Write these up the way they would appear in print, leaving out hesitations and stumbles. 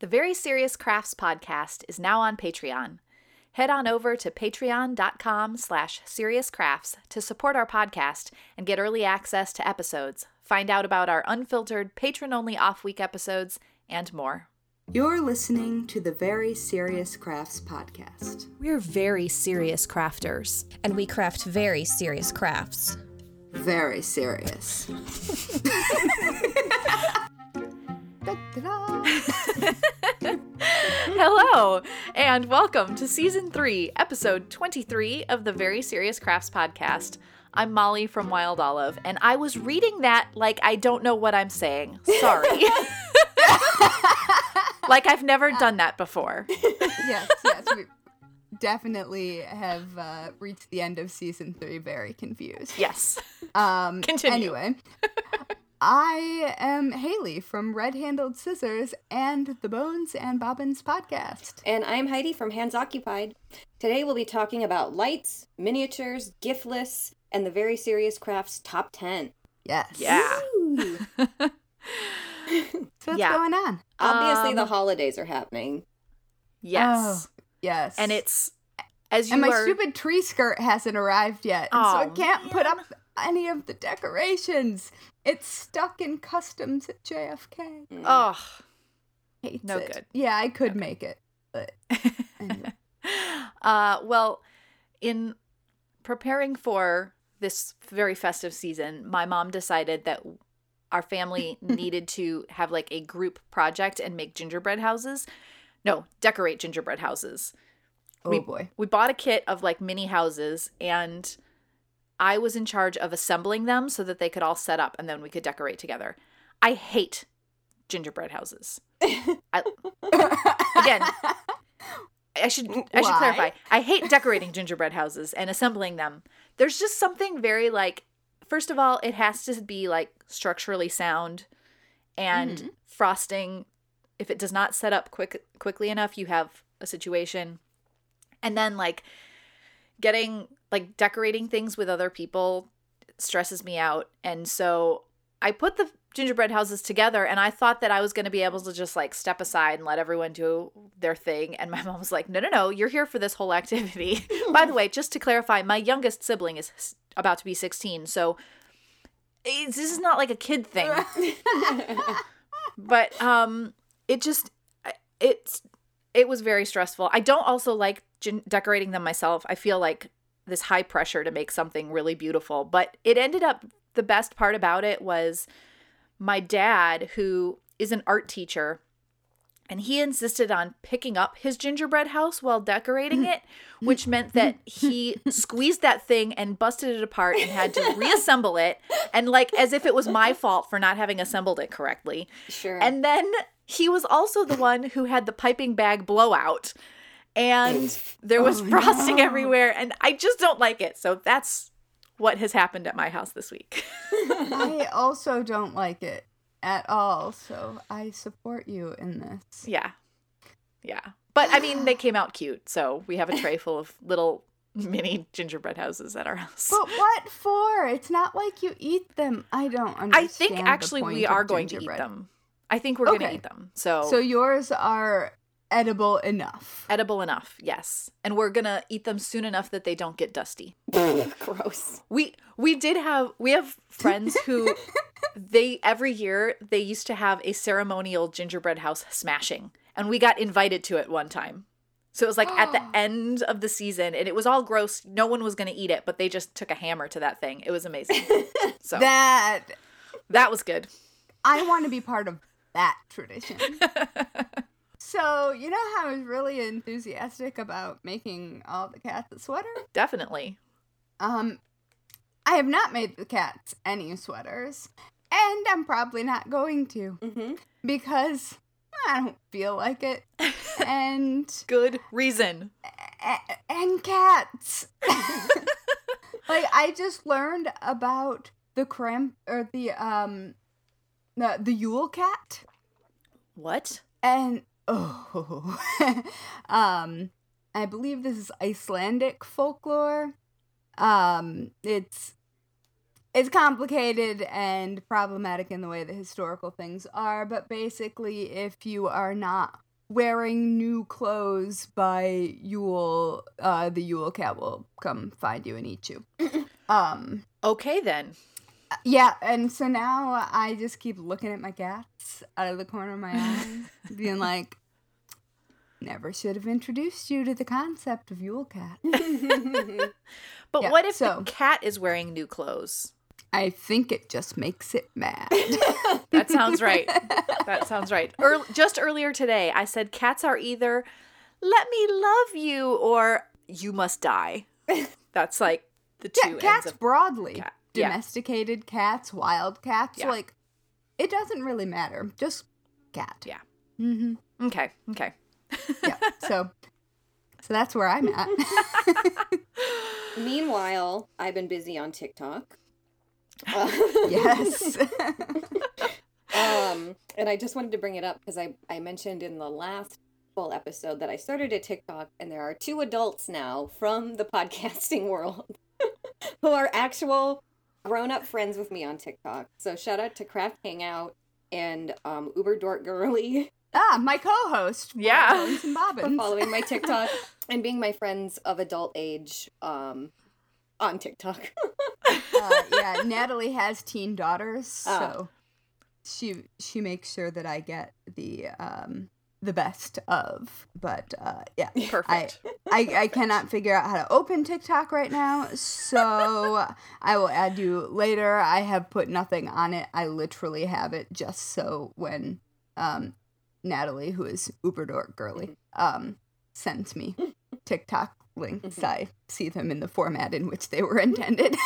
The Very Serious Crafts Podcast is now on Patreon. Head on over to patreon.com/seriouscrafts to support our podcast and get early access to episodes, find out about our unfiltered, patron-only off-week episodes, and more. You're listening to the Very Serious Crafts Podcast. We're very serious crafters. And we craft very serious crafts. Very serious. Hello, and welcome to Season 3, Episode 23 of the Very Serious Crafts Podcast. I'm Mollie from Wild Olive, and I was reading that like I don't know what I'm saying. Sorry. Like I've never done that before. Yes, we definitely have reached the end of Season 3 very confused. Yes. Continue. Anyway, I am Haley from Red Handled Scissors and the Bones and Bobbins podcast. And I'm Heidi from Hands Occupied. Today we'll be talking about lights, miniatures, gift lists, and the Very Serious Crafts Top 10. Yes. Yeah. So what's going on? Obviously, the holidays are happening. Yes. Oh, yes. And it's as you and my stupid tree skirt hasn't arrived yet, and so I can't put up any of the decorations. It's stuck in customs at JFK. Oh, hates no it. Good. Yeah, I could make it, but anyway. Well, in preparing for this very festive season, my mom decided that our family needed to have like a group project and make gingerbread houses. No, decorate gingerbread houses. We bought a kit of like mini houses, and I was in charge of assembling them so that they could all set up and then we could decorate together. I hate gingerbread houses. I should clarify. I hate decorating gingerbread houses and assembling them. There's just something very like, first of all, it has to be like structurally sound, and frosting, if it does not set up quickly enough, you have a situation. And then like getting like decorating things with other people stresses me out. And so I put the gingerbread houses together, and I thought that I was going to be able to just like step aside and let everyone do their thing. And my mom was like, no, you're here for this whole activity. By the way, just to clarify, my youngest sibling is about to be 16. So this is not like a kid thing. But it was very stressful. I don't also like decorating them myself. I feel like this high pressure to make something really beautiful. But it ended up, the best part about it was my dad, who is an art teacher, and he insisted on picking up his gingerbread house while decorating it, which meant that he squeezed that thing and busted it apart and had to reassemble it, and like as if it was my fault for not having assembled it correctly. Sure. And then he was also the one who had the piping bag blowout, and there was frosting everywhere, and I just don't like it. So that's what has happened at my house this week. I also don't like it at all, so I support you in this. Yeah. But I mean, they came out cute, so we have a tray full of little mini gingerbread houses at our house. But what for? It's not like you eat them. I don't understand. I think actually we are going to eat them. I think we're going to eat them. So yours are edible enough. Edible enough, yes. And we're going to eat them soon enough that they don't get dusty. Gross. We have friends who every year they used to have a ceremonial gingerbread house smashing, and we got invited to it one time. So it was like at the end of the season, and it was all gross. No one was going to eat it, but they just took a hammer to that thing. It was amazing. So That was good. I want to be part of that tradition. So, you know how I was really enthusiastic about making all the cats a sweater? Definitely. I have not made the cats any sweaters, and I'm probably not going to, because I don't feel like it, and... Good reason. And cats. Like, I just learned about the Yule cat. What? And I believe this is Icelandic folklore. It's complicated and problematic in the way that historical things are, but basically, if you are not wearing new clothes by Yule, the Yule cat will come find you and eat you. Okay, then. Yeah, and so now I just keep looking at my cats out of the corner of my eye, being like, never should have introduced you to the concept of Yule cat. But yeah, what if the cat is wearing new clothes? I think it just makes it mad. That sounds right. That sounds right. Just earlier today, I said cats are either let me love you or you must die. That's like the two ends. Cats broadly. Domesticated cats, wild cats. Yeah. Like, it doesn't really matter. Just cat. Yeah. Mm-hmm. Okay. Yeah. So that's where I'm at. Meanwhile, I've been busy on TikTok. Yes. And I just wanted to bring it up because I mentioned in the last full episode that I started a TikTok, and there are two adults now from the podcasting world who are actual grown-up friends with me on TikTok. So shout out to Craft Hangout and Uberdorkgirly. Ah, my co-host. Yeah. Bones and Bobbins. For following my TikTok and being my friends of adult age on TikTok. Yeah, Natalie has teen daughters, so she makes sure that I get the best of. But yeah, perfect. I cannot figure out how to open TikTok right now, so I will add you later. I have put nothing on it. I literally have it just so when Natalie, who is Uberdorkgirly, sends me TikTok links, I see them in the format in which they were intended.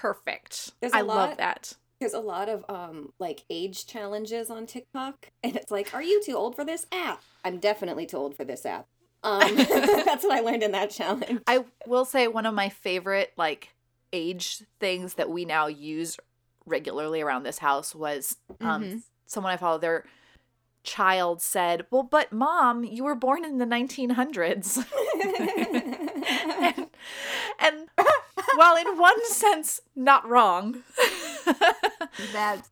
Perfect. I love that. There's a lot of like age challenges on TikTok, and it's like, are you too old for this app? I'm definitely too old for this app. That's what I learned in that challenge. I will say one of my favorite like age things that we now use regularly around this house was someone I follow, their child said, well, but Mom, you were born in the 1900s. and while in one sense, not wrong.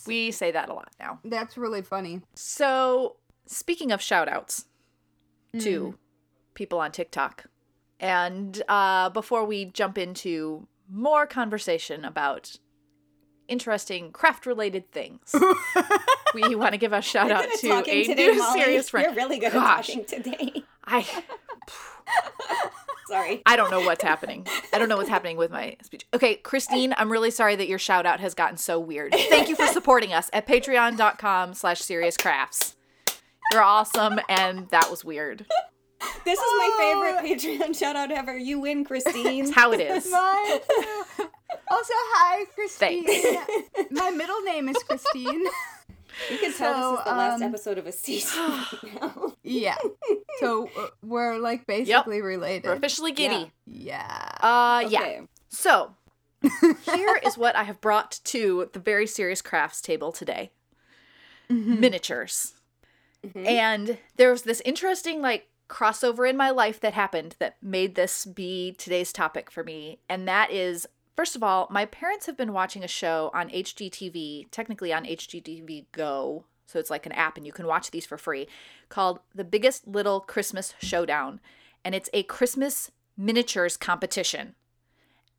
We say that a lot now. That's really funny. So speaking of shout outs to people on TikTok, and before we jump into more conversation about interesting craft-related things, we want to give a shout-out to a new serious friend. You're really good at talking today. Sorry. I don't know what's happening. I don't know what's happening with my speech. Okay, Christine, I'm really sorry that your shout-out has gotten so weird. Thank you for supporting us at patreon.com/seriouscrafts. You're awesome, and that was weird. This is my favorite Patreon shout-out ever. You win, Christine. That's how it is. Mine too. Also, hi, Christine. Thanks. My middle name is Christine. You can tell this is the last episode of a season now. Yeah. So we're like basically related. We're officially giddy. Yeah. Okay. Yeah. So here is what I have brought to the Very Serious Crafts table today. Miniatures. And there was this interesting like crossover in my life that happened that made this be today's topic for me. And that is, first of all, my parents have been watching a show on HGTV, technically on HGTV Go, so it's like an app and you can watch these for free, called The Biggest Little Christmas Showdown. And it's a Christmas miniatures competition.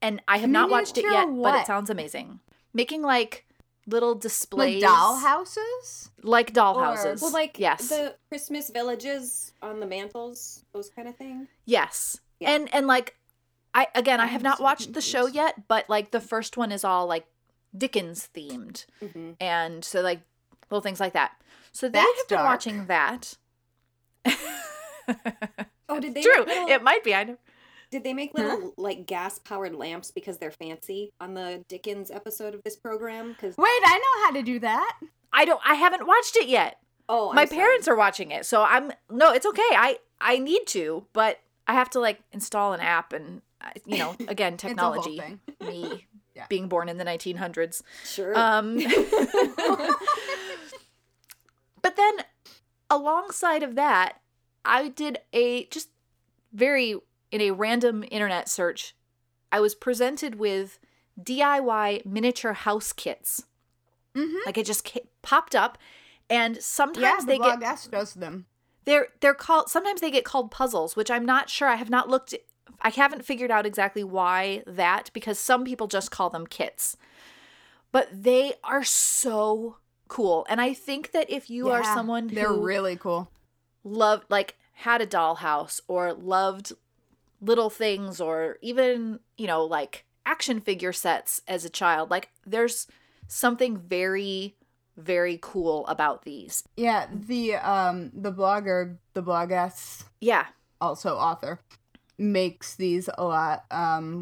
And I have not watched it yet, but it sounds amazing. Making like little displays. Like dollhouses? Like dollhouses. Well, like the Christmas villages on the mantles, those kind of things? Yes. Yeah. And like, I have not watched the show yet, but like the first one is all like Dickens themed. And so like little things like that. So they have been watching that. Oh, did they? True. It might be. I know. Did they make little like gas-powered lamps because they're fancy on the Dickens episode of this program? Wait, I know how to do that. I haven't watched it yet. Oh, my parents are watching it, so it's okay. I need to, but I have to like install an app and again, technology. Me being born in the 1900s. Sure. But then alongside of that, I did in a random internet search, I was presented with DIY miniature house kits. Like it just popped up, and sometimes they get. Yeah, the blog asked us them. They're called, sometimes they get called puzzles, which I'm not sure. I haven't figured out exactly why that, because some people just call them kits. But they are so cool. And I think that if you are someone who they're really cool, loved, like had a dollhouse or loved little things or even, you know, like action figure sets as a child, like there's something very, very cool about these. Yeah, the blogger, the blogess, yeah, also author, makes these a lot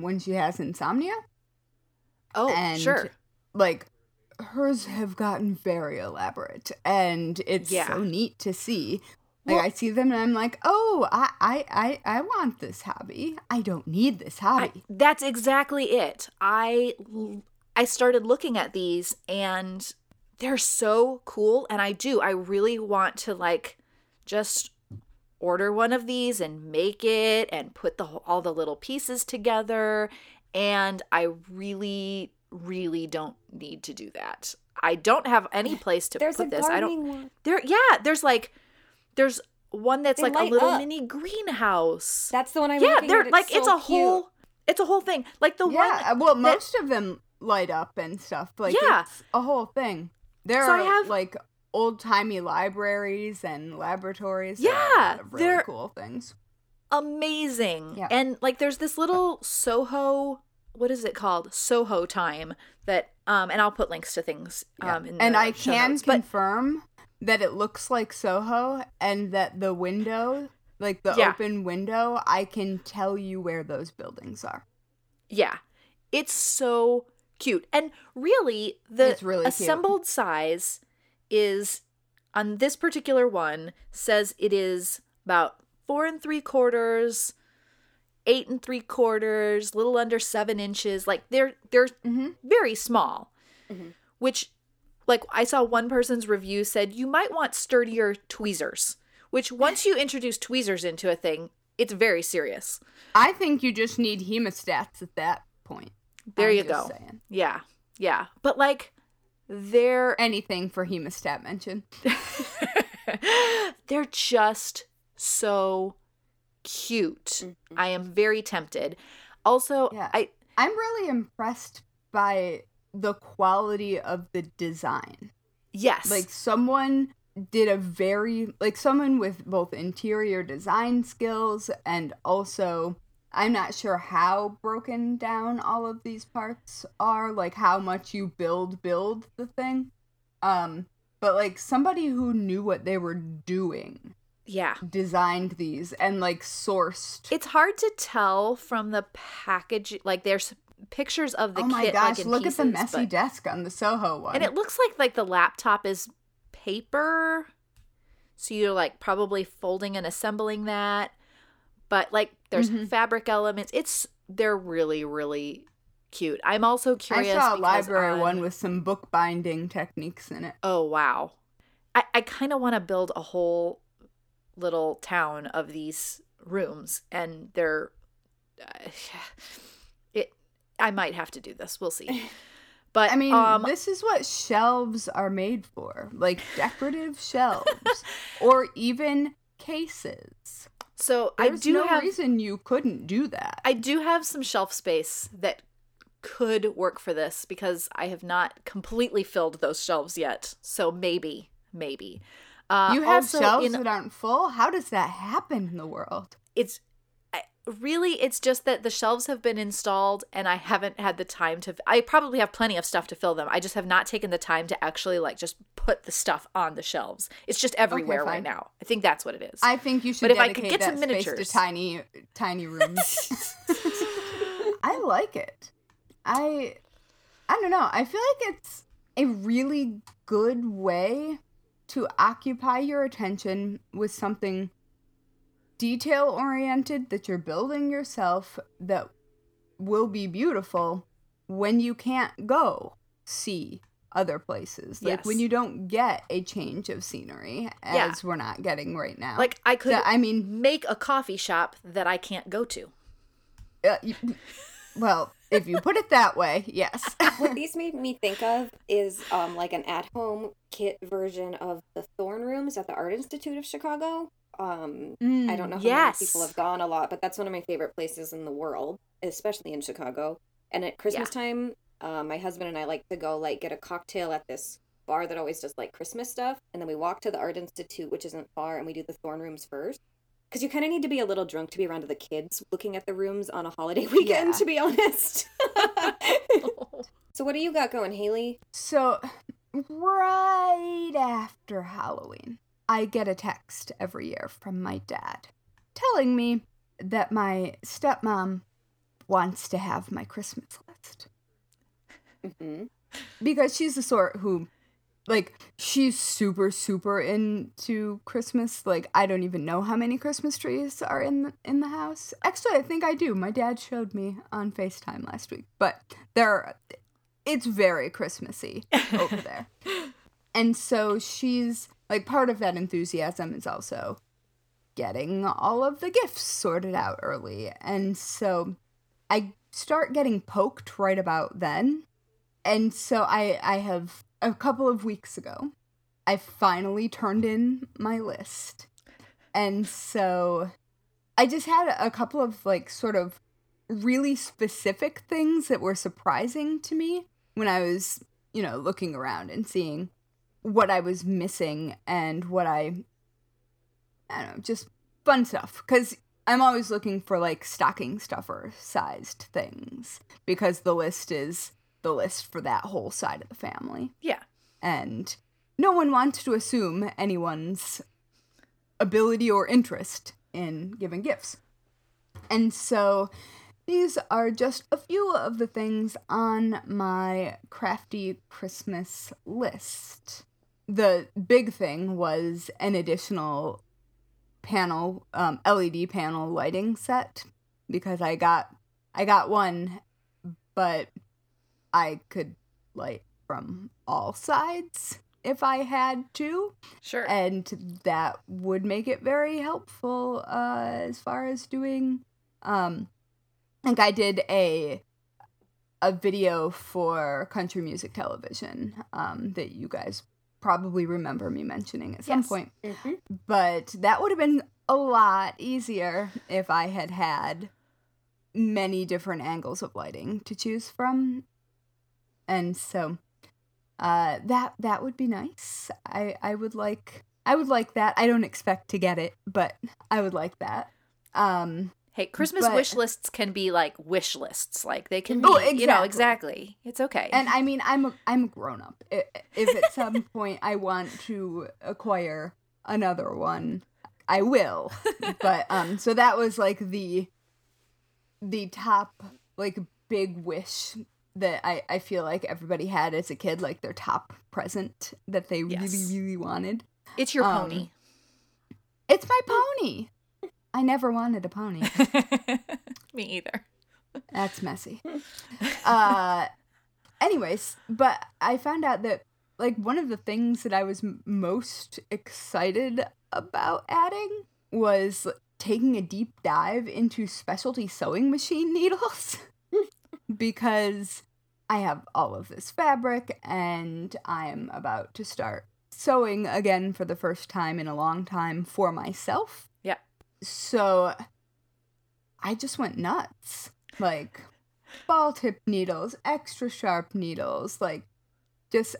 when she has insomnia. Oh, and sure. Like hers have gotten very elaborate, and it's so neat to see. Like, well, I see them and I'm like, oh, I want this hobby. I don't need this hobby. That's exactly it. I started looking at these and they're so cool. And I really want to like just order one of these and make it and put all the little pieces together. And I really, really don't need to do that. I don't have any place to put this. I don't. There, yeah. There's one that's like a little mini greenhouse. That's the one I'm looking at. Yeah, it's a whole thing. Like the one. Well, most of them light up and stuff. Like it's a whole thing. There are like old-timey libraries and laboratories. Yeah, really cool things. Amazing. Yeah. And like there's this little Soho, what is it called? Soho Time that and I'll put links to things in the and I show can notes, confirm that it looks like Soho, and that the window, like the open window, I can tell you where those buildings are. Yeah. It's so cute. And really, the assembled size is, on this particular one, says it is about 4 3/4, 8 3/4, little under 7 inches. Like, they're very small, which... Like, I saw one person's review said, you might want sturdier tweezers, which once you introduce tweezers into a thing, it's very serious. I think you just need hemostats at that point. There you go. Saying. Yeah. Yeah. But, like, they're... Anything for hemostat mention. They're just so cute. Mm-hmm. I am very tempted. Also, yeah. I'm really impressed by... the quality of the design. Yes. Like someone did a very, like someone with both interior design skills and also, I'm not sure how broken down all of these parts are, like how much you build the thing. But like somebody who knew what they were doing. Yeah. Designed these and like sourced. It's hard to tell from the package, like there's pictures of the kit. Oh my gosh, look at the messy desk on the Soho one. And it looks like the laptop is paper. So you're like probably folding and assembling that. But like there's fabric elements. They're really, really cute. I'm also curious. I saw a library one with some bookbinding techniques in it. Oh wow. I kind of want to build a whole little town of these rooms and they're I might have to do this. We'll see. But I mean, this is what shelves are made for. Like decorative shelves or even cases. So There's no reason you couldn't do that. I do have some shelf space that could work for this because I have not completely filled those shelves yet. So maybe. You have shelves that aren't full? How does that happen in the world? It's just that the shelves have been installed and I haven't had the time to... I probably have plenty of stuff to fill them. I just have not taken the time to actually, like, just put the stuff on the shelves. It's just everywhere right now. I think that's what it is. I think you should dedicate that space to tiny, tiny rooms. I like it. I don't know. I feel like it's a really good way to occupy your attention with something... detail-oriented that you're building yourself that will be beautiful when you can't go see other places. Like when you don't get a change of scenery as we're not getting right now. Like I could make a coffee shop that I can't go to. Well, if you put it that way, yes. What these made me think of is like an at-home kit version of the Thorne Rooms at the Art Institute of Chicago. I don't know how many people have gone a lot, but that's one of my favorite places in the world, especially in Chicago. And at Christmas time, my husband and I like to go like get a cocktail at this bar that always does like Christmas stuff, and then we walk to the Art Institute, which isn't far, and we do the Thorne Rooms first. Because you kind of need to be a little drunk to be around to the kids looking at the rooms on a holiday weekend, to be honest. So what do you got going, Haley? So right after Halloween, I get a text every year from my dad telling me that my stepmom wants to have my Christmas list. Mm-hmm. Because she's the sort who... like, she's super, super into Christmas. Like, I don't even know how many Christmas trees are in the house. Actually, I think I do. My dad showed me on FaceTime last week. But it's very Christmassy over there. And so she's, like, part of that enthusiasm is also getting all of the gifts sorted out early. And so I start getting poked right about then. And so I have... a couple of weeks ago, I finally turned in my list. And so I just had a couple of, like, sort of really specific things that were surprising to me when I was, you know, looking around and seeing what I was missing and what I don't know, just fun stuff. Because I'm always looking for, like, stocking stuffer-sized things because the list is... the list for that whole side of the family. Yeah. And no one wants to assume anyone's ability or interest in giving gifts. And so these are just a few of the things on my crafty Christmas list. The big thing was an additional panel, LED panel lighting set, because I got one, but I could light from all sides if I had to. Sure. And that would make it very helpful as far as doing... like I did a video for Country Music Television that you guys probably remember me mentioning at some point. Mm-hmm. But that would have been a lot easier if I had many different angles of lighting to choose from. And so, that would be nice. I would like that. I don't expect to get it, but I would like that. Hey, Christmas wish lists can be like wish lists. Like they can be, exactly. You know, exactly. It's okay. And I mean, I'm a grown up. If at some point I want to acquire another one, I will. But so that was like the top like big wish that I feel like everybody had as a kid, like their top present that they really, really wanted. It's your pony. It's my pony. I never wanted a pony. Me either. That's messy. Anyways, but I found out that like one of the things that I was most excited about adding was taking a deep dive into specialty sewing machine needles. Because I have all of this fabric and I'm about to start sewing again for the first time in a long time for myself. Yeah. So I just went nuts. Like ball tip needles, extra sharp needles, like just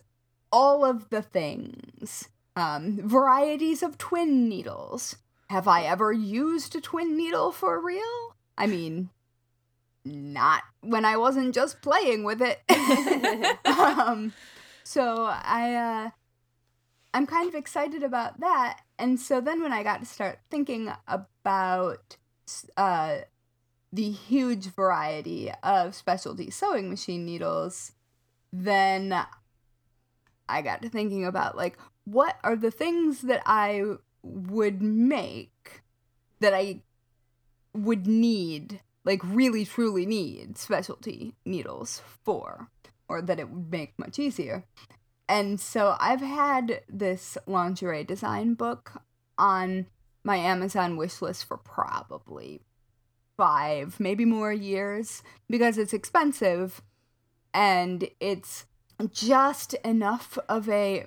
all of the things. Varieties of twin needles. Have I ever used a twin needle for real? I mean... not when I wasn't just playing with it. So I'm kind of excited about that. And so then when I got to start thinking about the huge variety of specialty sewing machine needles, then I got to thinking about, like, what are the things that I would make that I would need, like, really, truly need specialty needles for, or that it would make much easier. And so I've had this lingerie design book on my Amazon wishlist for probably 5, maybe more years, because it's expensive, and it's just enough of a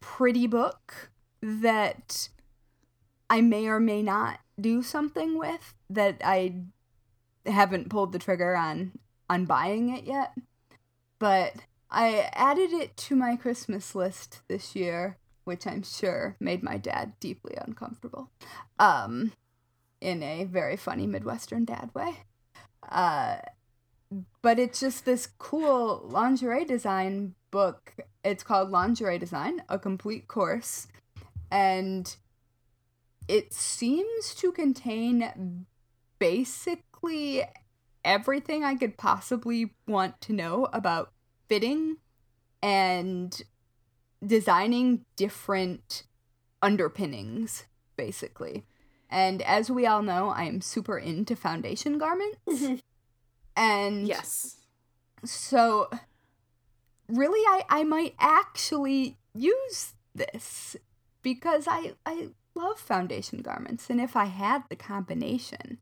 pretty book that I may or may not do something with, that I haven't pulled the trigger on buying it yet. But I added it to my Christmas list this year, which I'm sure made my dad deeply uncomfortable, in a very funny Midwestern dad way. But it's just this cool lingerie design book. It's called Lingerie Design, A Complete Course, and it seems to contain basically everything I could possibly want to know about fitting and designing different underpinnings, basically. And as we all know, I am super into foundation garments. Mm-hmm. And yes, so really, I might actually use this because I love foundation garments. And if I had the combination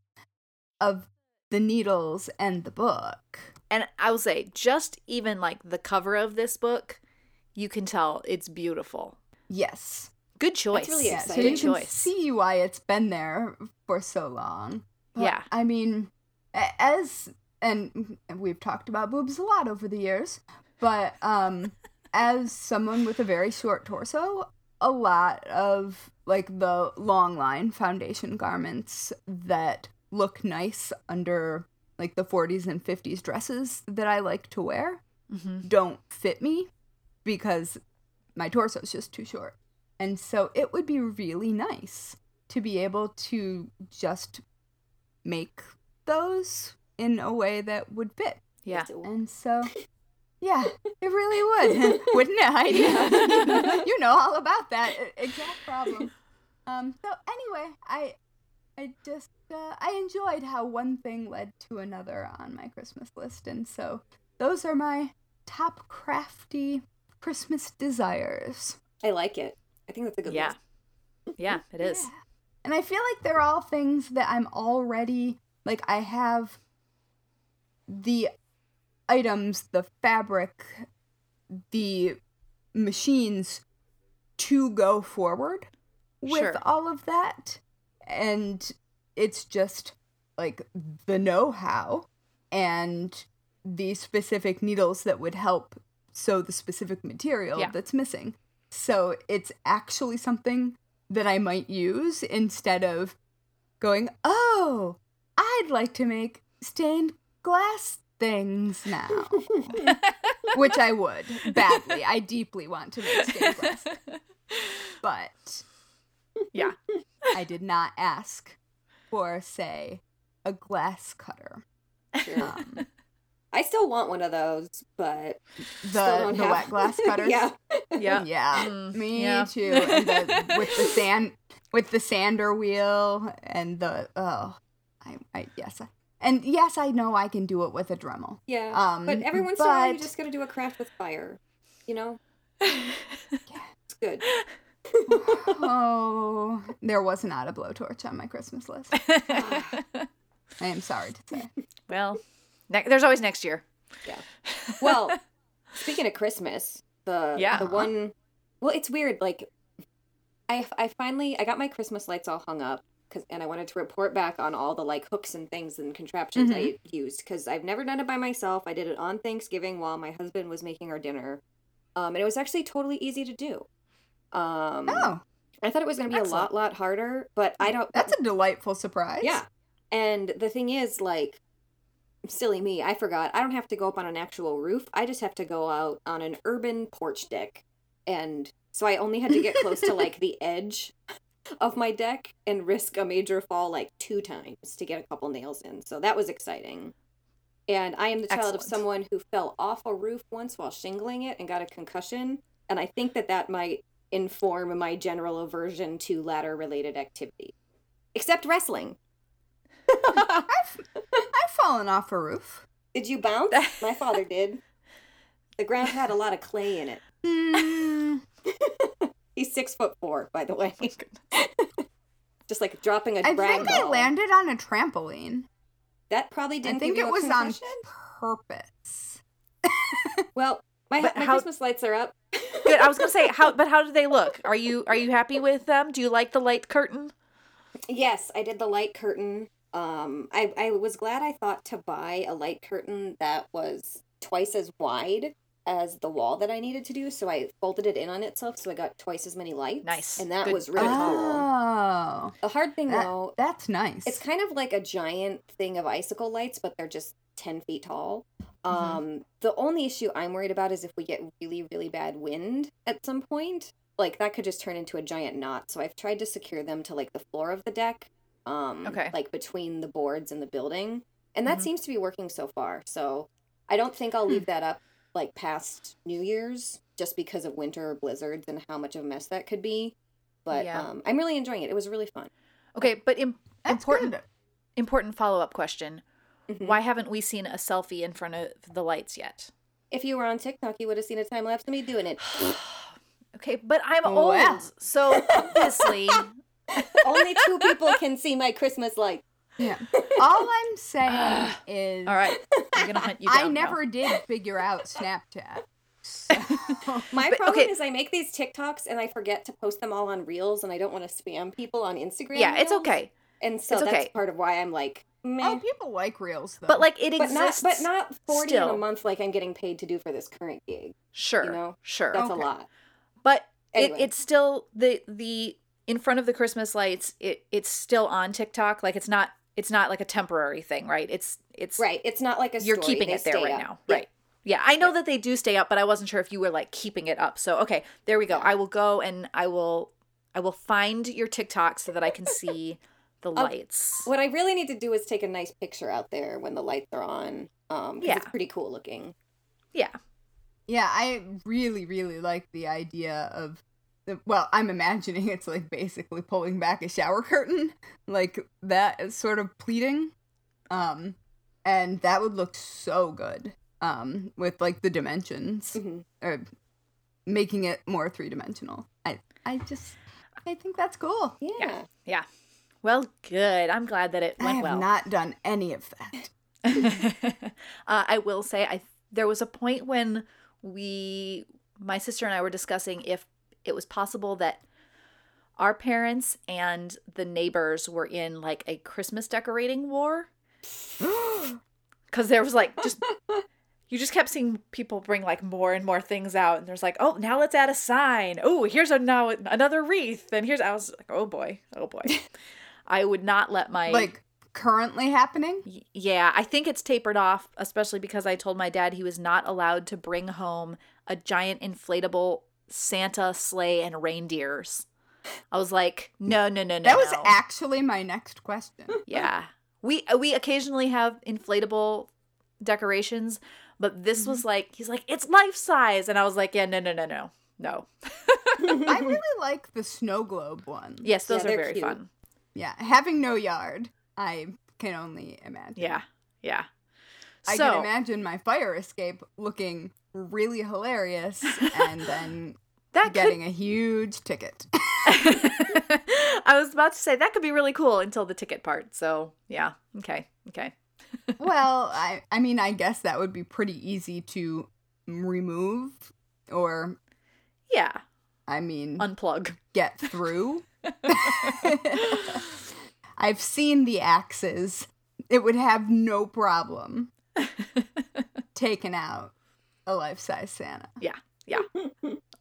of the needles and the book. And I will say, just even like the cover of this book, you can tell it's beautiful. Yes. Good choice. That's really exciting. Yeah, so you can see why it's been there for so long. But, yeah. I mean, and we've talked about boobs a lot over the years, but as someone with a very short torso, a lot of like the long line foundation garments that look nice under like the 40s and 50s dresses that I like to wear don't fit me because my torso is just too short. And so it would be really nice to be able to just make those in a way that would fit. Yeah. And so, yeah, it really would. Wouldn't it, Heidi? Yeah. You know all about that exact problem. So anyway, I just I enjoyed how one thing led to another on my Christmas list. And so those are my top crafty Christmas desires. I like it. I think that's a good list. Yeah, it is. Yeah. And I feel like they're all things that I'm already, like, I have the items, the fabric, the machines to go forward with all of that. And it's just, like, the know-how and the specific needles that would help sew the specific material that's missing. So it's actually something that I might use instead of going, oh, I'd like to make stained glass things now. Which I would, badly. I deeply want to make stained glass things. But, yeah. I did not ask for, say, a glass cutter. Sure. I still want one of those, but the wet glass cutters. Yeah. Me too. And with the sander wheel and the yes, I know I can do it with a Dremel. Yeah. But every once in a while, you just got to do a craft with fire. You know. It's good. Oh, there was not a blowtorch on my Christmas list. I am sorry to say. Well, there's always next year. Yeah. Well, speaking of Christmas, the one, well, it's weird. Like, I finally got my Christmas lights all hung up and I wanted to report back on all the like hooks and things and contraptions I used because I've never done it by myself. I did it on Thanksgiving while my husband was making our dinner, and it was actually totally easy to do. I thought it was going to be a lot harder, but I don't. That's a delightful surprise. Yeah. And the thing is, like, silly me, I forgot. I don't have to go up on an actual roof. I just have to go out on an urban porch deck. And so I only had to get close to like the edge of my deck and risk a major fall like 2 times to get a couple nails in. So that was exciting. And I am the child of someone who fell off a roof once while shingling it and got a concussion. And I think that might inform my general aversion to ladder-related activity, except wrestling. I've fallen off a roof. Did you bounce? My father did. The ground had a lot of clay in it. He's 6'4", by the way. Just like dropping a brown ball. I think I landed on a trampoline. That probably didn't. I think it was on purpose. Well, my Christmas lights are up. Good. I was gonna say how do they look? Are you happy with them? Do you like the light curtain? Yes, I did the light curtain. I was glad I thought to buy a light curtain that was twice as wide as the wall that I needed to do, so I folded it in on itself, so I got twice as many lights. Nice. And that was really cool. The hard thing, though... That's nice. It's kind of like a giant thing of icicle lights, but they're just 10 feet tall. Mm-hmm. The only issue I'm worried about is if we get really, really bad wind at some point. Like, that could just turn into a giant knot, so I've tried to secure them to, like, the floor of the deck, like, between the boards and the building. And that seems to be working so far, so I don't think I'll leave that up like past New Year's, just because of winter blizzards and how much of a mess that could be. But I'm really enjoying it. It was really fun. Okay, but important follow-up question. Mm-hmm. Why haven't we seen a selfie in front of the lights yet? If you were on TikTok, you would have seen a time-lapse of me doing it. Okay, but I'm old, so obviously... Only two people can see my Christmas lights. Yeah. All I'm saying is... All right. I'm going to hunt you down. I never did figure out Snapchat. So. My problem is I make these TikToks and I forget to post them all on Reels, and I don't want to spam people on Instagram. Yeah, Reels. It's okay. And so that's part of why I'm like, meh. Oh, people like Reels, though. But, like, it exists. But not 40 still. In a month like I'm getting paid to do for this current gig. Sure. You know? Sure. That's a lot. But anyway. it's still the in front of the Christmas lights, it's still on TikTok. Like, it's not like a temporary thing, right? It's right. It's not like a story. You're keeping it there right now. Right. Yeah. I know that they do stay up, but I wasn't sure if you were like keeping it up. So, okay, there we go. I will go and I will find your TikTok so that I can see the lights. What I really need to do is take a nice picture out there when the lights are on. 'Cause it's pretty cool looking. Yeah. Yeah. I really, really like the idea of, well, I'm imagining it's like basically pulling back a shower curtain, like that is sort of pleating, and that would look so good with like the dimensions or making it more three dimensional. I think that's cool. Yeah. Well, good. I'm glad that it went well. I have not done any of that. I will say there was a point when my sister and I were discussing if it was possible that our parents and the neighbors were in like a Christmas decorating war. 'Cause there was like you just kept seeing people bring like more and more things out, and there's like, oh, now let's add a sign. Oh, here's now another wreath. And I was like, oh boy. I would not let my currently happening? Yeah, I think it's tapered off, especially because I told my dad he was not allowed to bring home a giant inflatable Santa sleigh and reindeers. I was like, no. That was actually my next question. Yeah. We occasionally have inflatable decorations, but this was like, he's like, it's life size. And I was like, yeah, no. I really like the snow globe ones. Yes, those are very fun. Yeah. Having no yard, I can only imagine. Yeah. I can imagine my fire escape looking really hilarious and then getting a huge ticket. I was about to say that could be really cool until the ticket part. So, yeah. Okay. Well, I mean, I guess that would be pretty easy to remove or unplug. Get through. I've seen the axes. It would have no problem taking out a life-size Santa. Yeah.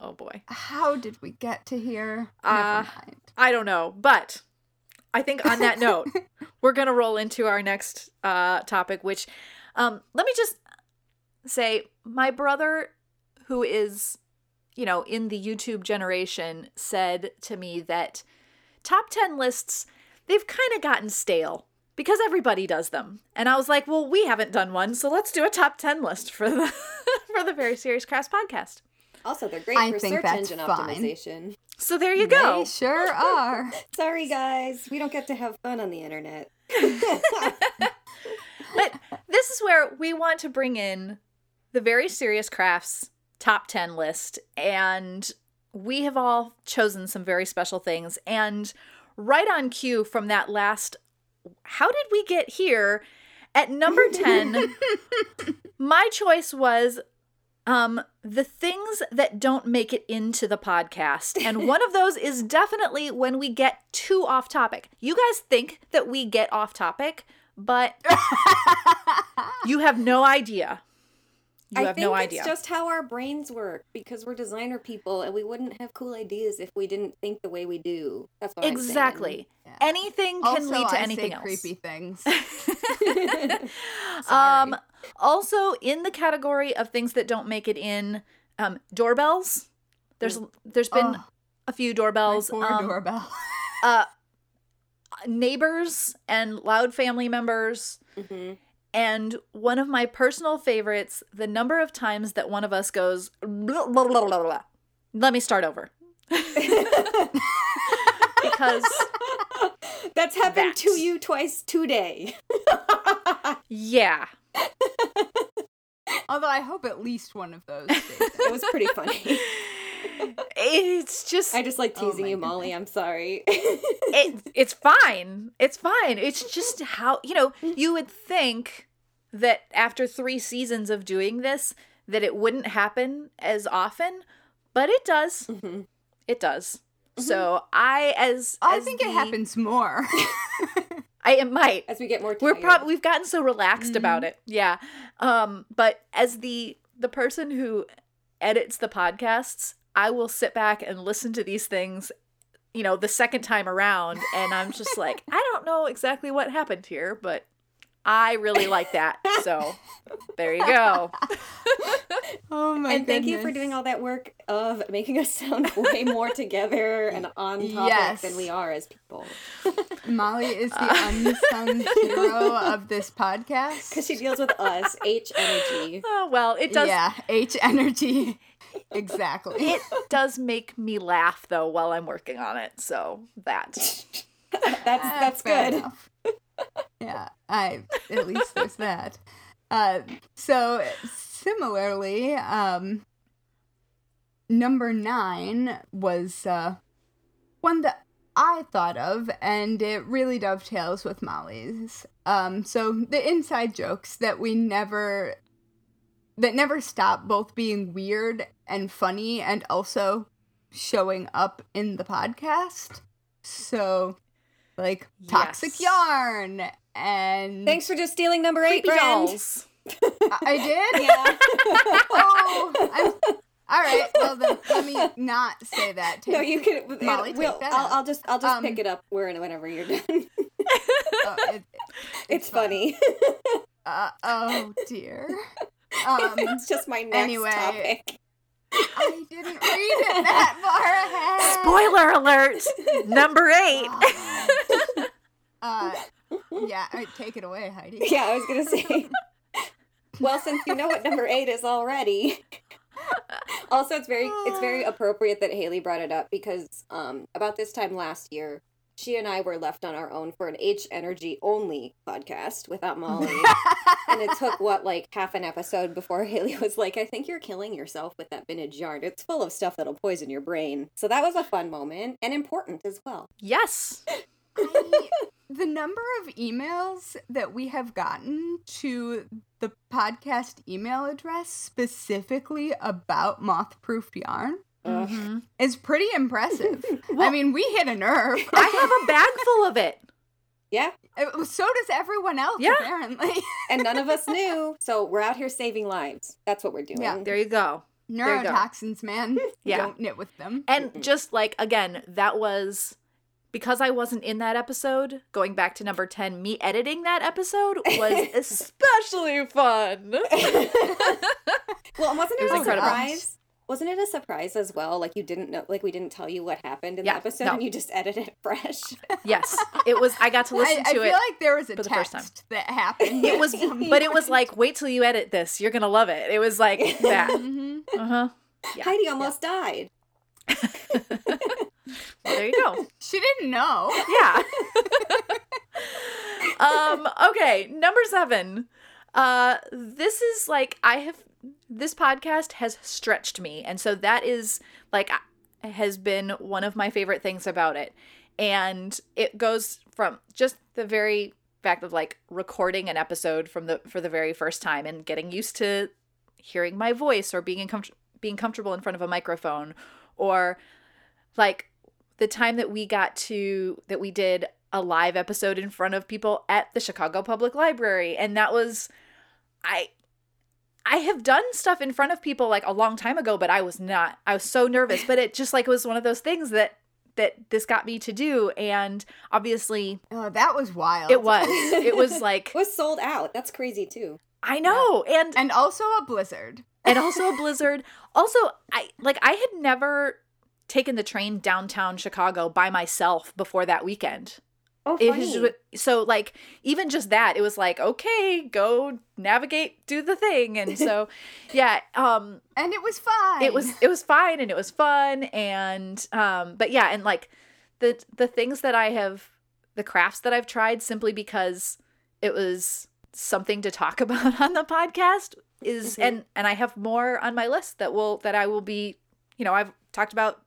Oh, boy. How did we get to here? Never mind. I don't know, but I think on that note, we're going to roll into our next topic, which let me just say, my brother, who is, in the YouTube generation, said to me that top 10 lists, they've kind of gotten stale. Because everybody does them. And I was like, well, we haven't done one, so let's do a top 10 list for the Very Serious Crafts podcast. Also, they're great for search engine optimization. So there you go. They sure are. Sorry, guys. We don't get to have fun on the internet. But this is where we want to bring in the Very Serious Crafts top 10 list. And we have all chosen some very special things. And right on cue from that last how did we get here? At number 10, my choice was The things that don't make it into the podcast. And one of those is definitely when we get too off topic. You guys think that we get off topic, but you have no idea. I think it's just how our brains work, because we're designer people and we wouldn't have cool ideas if we didn't think the way we do. That's what exactly. I'm saying. Yeah. Anything can lead to anything else. Creepy things. Also, in the category of things that don't make it in, doorbells. There's been a few doorbells. My poor doorbell. Neighbors and loud family members. Mm-hmm. And one of my personal favorites, the number of times that one of us goes, blah, blah, blah, blah, blah. Let me start over. Because that's happened to you twice today. Yeah. Although I hope at least one of those days. It was pretty funny. It's just... I just like teasing you, Molly. Goodness. I'm sorry. It's fine. It's fine. It's just how... You know, you would think that after 3 seasons of doing this, that it wouldn't happen as often, but it does. Mm-hmm. It does. Mm-hmm. So I think it happens more. It might. As we get more tired. We've gotten so relaxed about it. Yeah. But as the person who edits the podcasts... I will sit back and listen to these things, you know, the second time around. And I'm just like, I don't know exactly what happened here, but I really like that. So there you go. Oh, my goodness. And thank you for doing all that work of making us sound way more together and on topic than we are as people. Molly is the unsung hero of this podcast. Because she deals with us, H energy. Oh, well, it does. Yeah, H energy. Exactly. It does make me laugh though while I'm working on it, so that's good. Yeah, at least there's that. So similarly, number 9 was one that I thought of, and it really dovetails with Molly's. So the inside jokes that never stop both being weird and funny and also showing up in the podcast. So, like, toxic yarn and... Thanks for just stealing number 8, friend. I did? Yeah. All right, well, then let me not say that. No, you can... Molly, take that. I'll just pick it up whenever you're done. It's funny. Oh, dear. It's just my next topic. I didn't read it that far ahead. Spoiler alert! Number 8. Oh, yeah, take it away, Heidi. Yeah, I was gonna say. Well, since you know what number 8 is already. Also, it's very appropriate that Haley brought it up because about this time last year, she and I were left on our own for an H energy only podcast without Molly. And it took, half an episode before Haley was like, I think you're killing yourself with that vintage yarn. It's full of stuff that'll poison your brain. So that was a fun moment and important as well. Yes. The number of emails that we have gotten to the podcast email address specifically about moth-proof yarn. Mm-hmm. It's pretty impressive. Well, we hit a nerve. I have a bag full of it. Yeah. So does everyone else, apparently. And none of us knew. So we're out here saving lives. That's what we're doing. Yeah, there you go. Neurotoxins, man. Yeah. Don't knit with them. And just again, that was because I wasn't in that episode, going back to number 10, me editing that episode was especially fun. Well, wasn't it a surprise? Wasn't it a surprise as well? Like you didn't know, we didn't tell you what happened in the episode, and you just edited it fresh. Yes, it was. I got to listen to it. I feel like there was a text that happened. It was, but it was like, wait till you edit this. You're gonna love it. It was like that. Mm-hmm. Uh huh. Yeah. Heidi almost died. Well, there you go. She didn't know. Yeah. Okay. Number 7. This is this podcast has stretched me. And so that is has been one of my favorite things about it. And it goes from just the very fact of recording an episode for the very first time and getting used to, hearing my voice or being comfortable in front of a microphone, or like the time that we got to, that we did a live episode in front of people at the Chicago Public Library. And that was, I have done stuff in front of people like a long time ago, but I was so nervous, but it just like was one of those things that this got me to do. And obviously that was wild. It was like it was sold out. That's crazy too. I know. Yeah. And also a blizzard. Also, I had never taken the train downtown Chicago by myself before that weekend. Oh, funny. So like even just that, it was like, okay, go navigate, do the thing. And so yeah, and it was fine. It was fine and it was fun, and but yeah, and like the things that I have, the crafts that I've tried simply because it was something to talk about on the podcast is mm-hmm. and I have more on my list that I will be, you know, I've talked about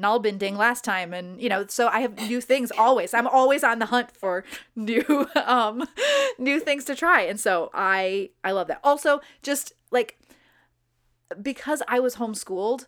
Nalbinding last time, and you know, so I have new things always. I'm always on the hunt for new things to try, and so I love that. Also, just like because I was homeschooled,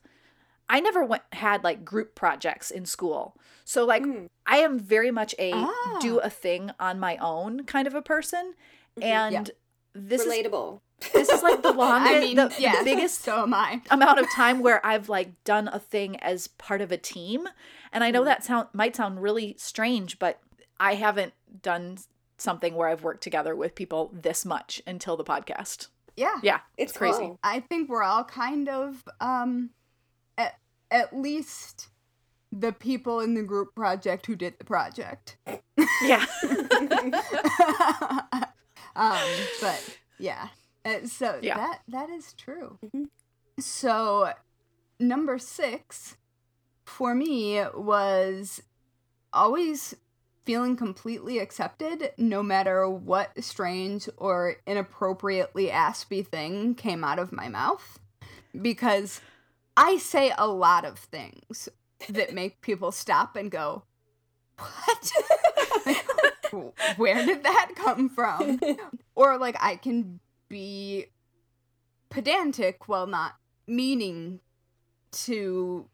I never had like group projects in school. So like I am very much a do a thing on my own kind of a person, and this relatable. This is like the longest, the biggest amount of time where I've like done a thing as part of a team. And I know that might sound really strange, but I haven't done something where I've worked together with people this much until the podcast. Yeah. Yeah. It's crazy. Cool. I think we're all kind of, at least the people in the group project who did the project. Yeah. But yeah. So yeah. that is true. Mm-hmm. So number 6 for me was always feeling completely accepted no matter what strange or inappropriately aspy thing came out of my mouth, because I say a lot of things that make people stop and go, what? Where did that come from? Or like I can be pedantic while not meaning to,